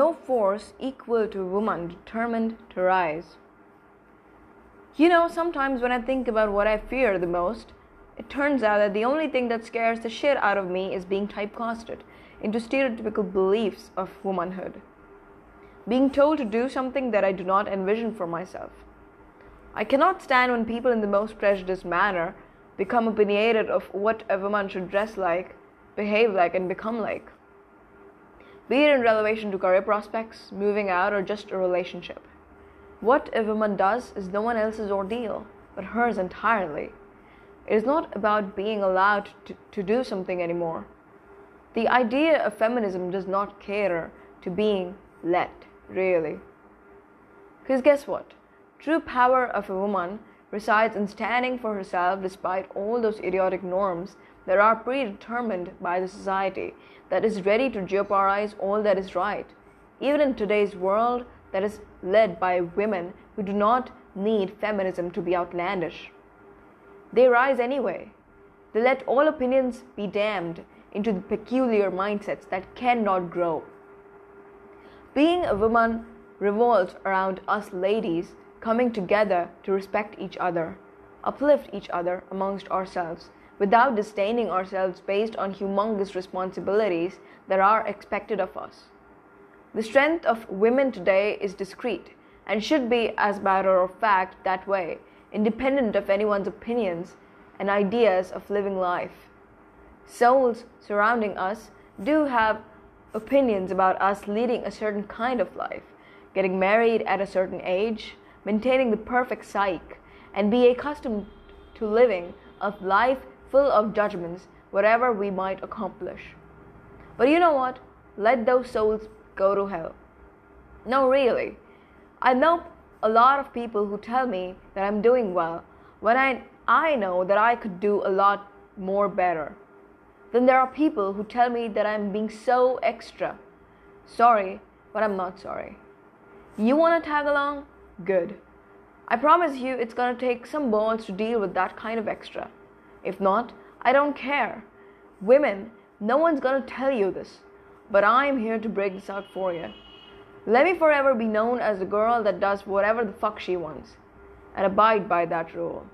no force equal to woman determined to rise. You know, sometimes when I think about what I fear the most, it turns out that the only thing that scares the shit out of me is being typecasted into stereotypical beliefs of womanhood. Being told to do something that I do not envision for myself. I cannot stand when people in the most prejudiced manner become opinionated of what a woman should dress like, behave like, and become like. Be it in relation to career prospects, moving out, or just a relationship. What a woman does is no one else's ordeal, but hers entirely. It is not about being allowed to do something anymore. The idea of feminism does not cater to being let, really. Because guess what? True power of a woman resides in standing for herself despite all those idiotic norms that are predetermined by the society that is ready to jeopardize all that is right, even in today's world that is led by women who do not need feminism to be outlandish. They rise anyway. They let all opinions be damned into the peculiar mindsets that cannot grow. Being a woman revolves around us ladies coming together to respect each other, uplift each other amongst ourselves, without disdaining ourselves based on humongous responsibilities that are expected of us. The strength of women today is discrete and should be, as a matter of fact, that way, independent of anyone's opinions and ideas of living life. Souls surrounding us do have opinions about us leading a certain kind of life, getting married at a certain age, maintaining the perfect psyche, and be accustomed to living a life full of judgments, whatever we might accomplish. But you know what? Let those souls go to hell. No, really. I know a lot of people who tell me that I'm doing well, when I know that I could do a lot more better. Then there are people who tell me that I'm being so extra. Sorry, but I'm not sorry. You want to tag along? Good. I promise you it's going to take some balls to deal with that kind of extra. If not, I don't care. Women, no one's going to tell you this, but I'm here to break this out for you. Let me forever be known as the girl that does whatever the fuck she wants, and abide by that rule.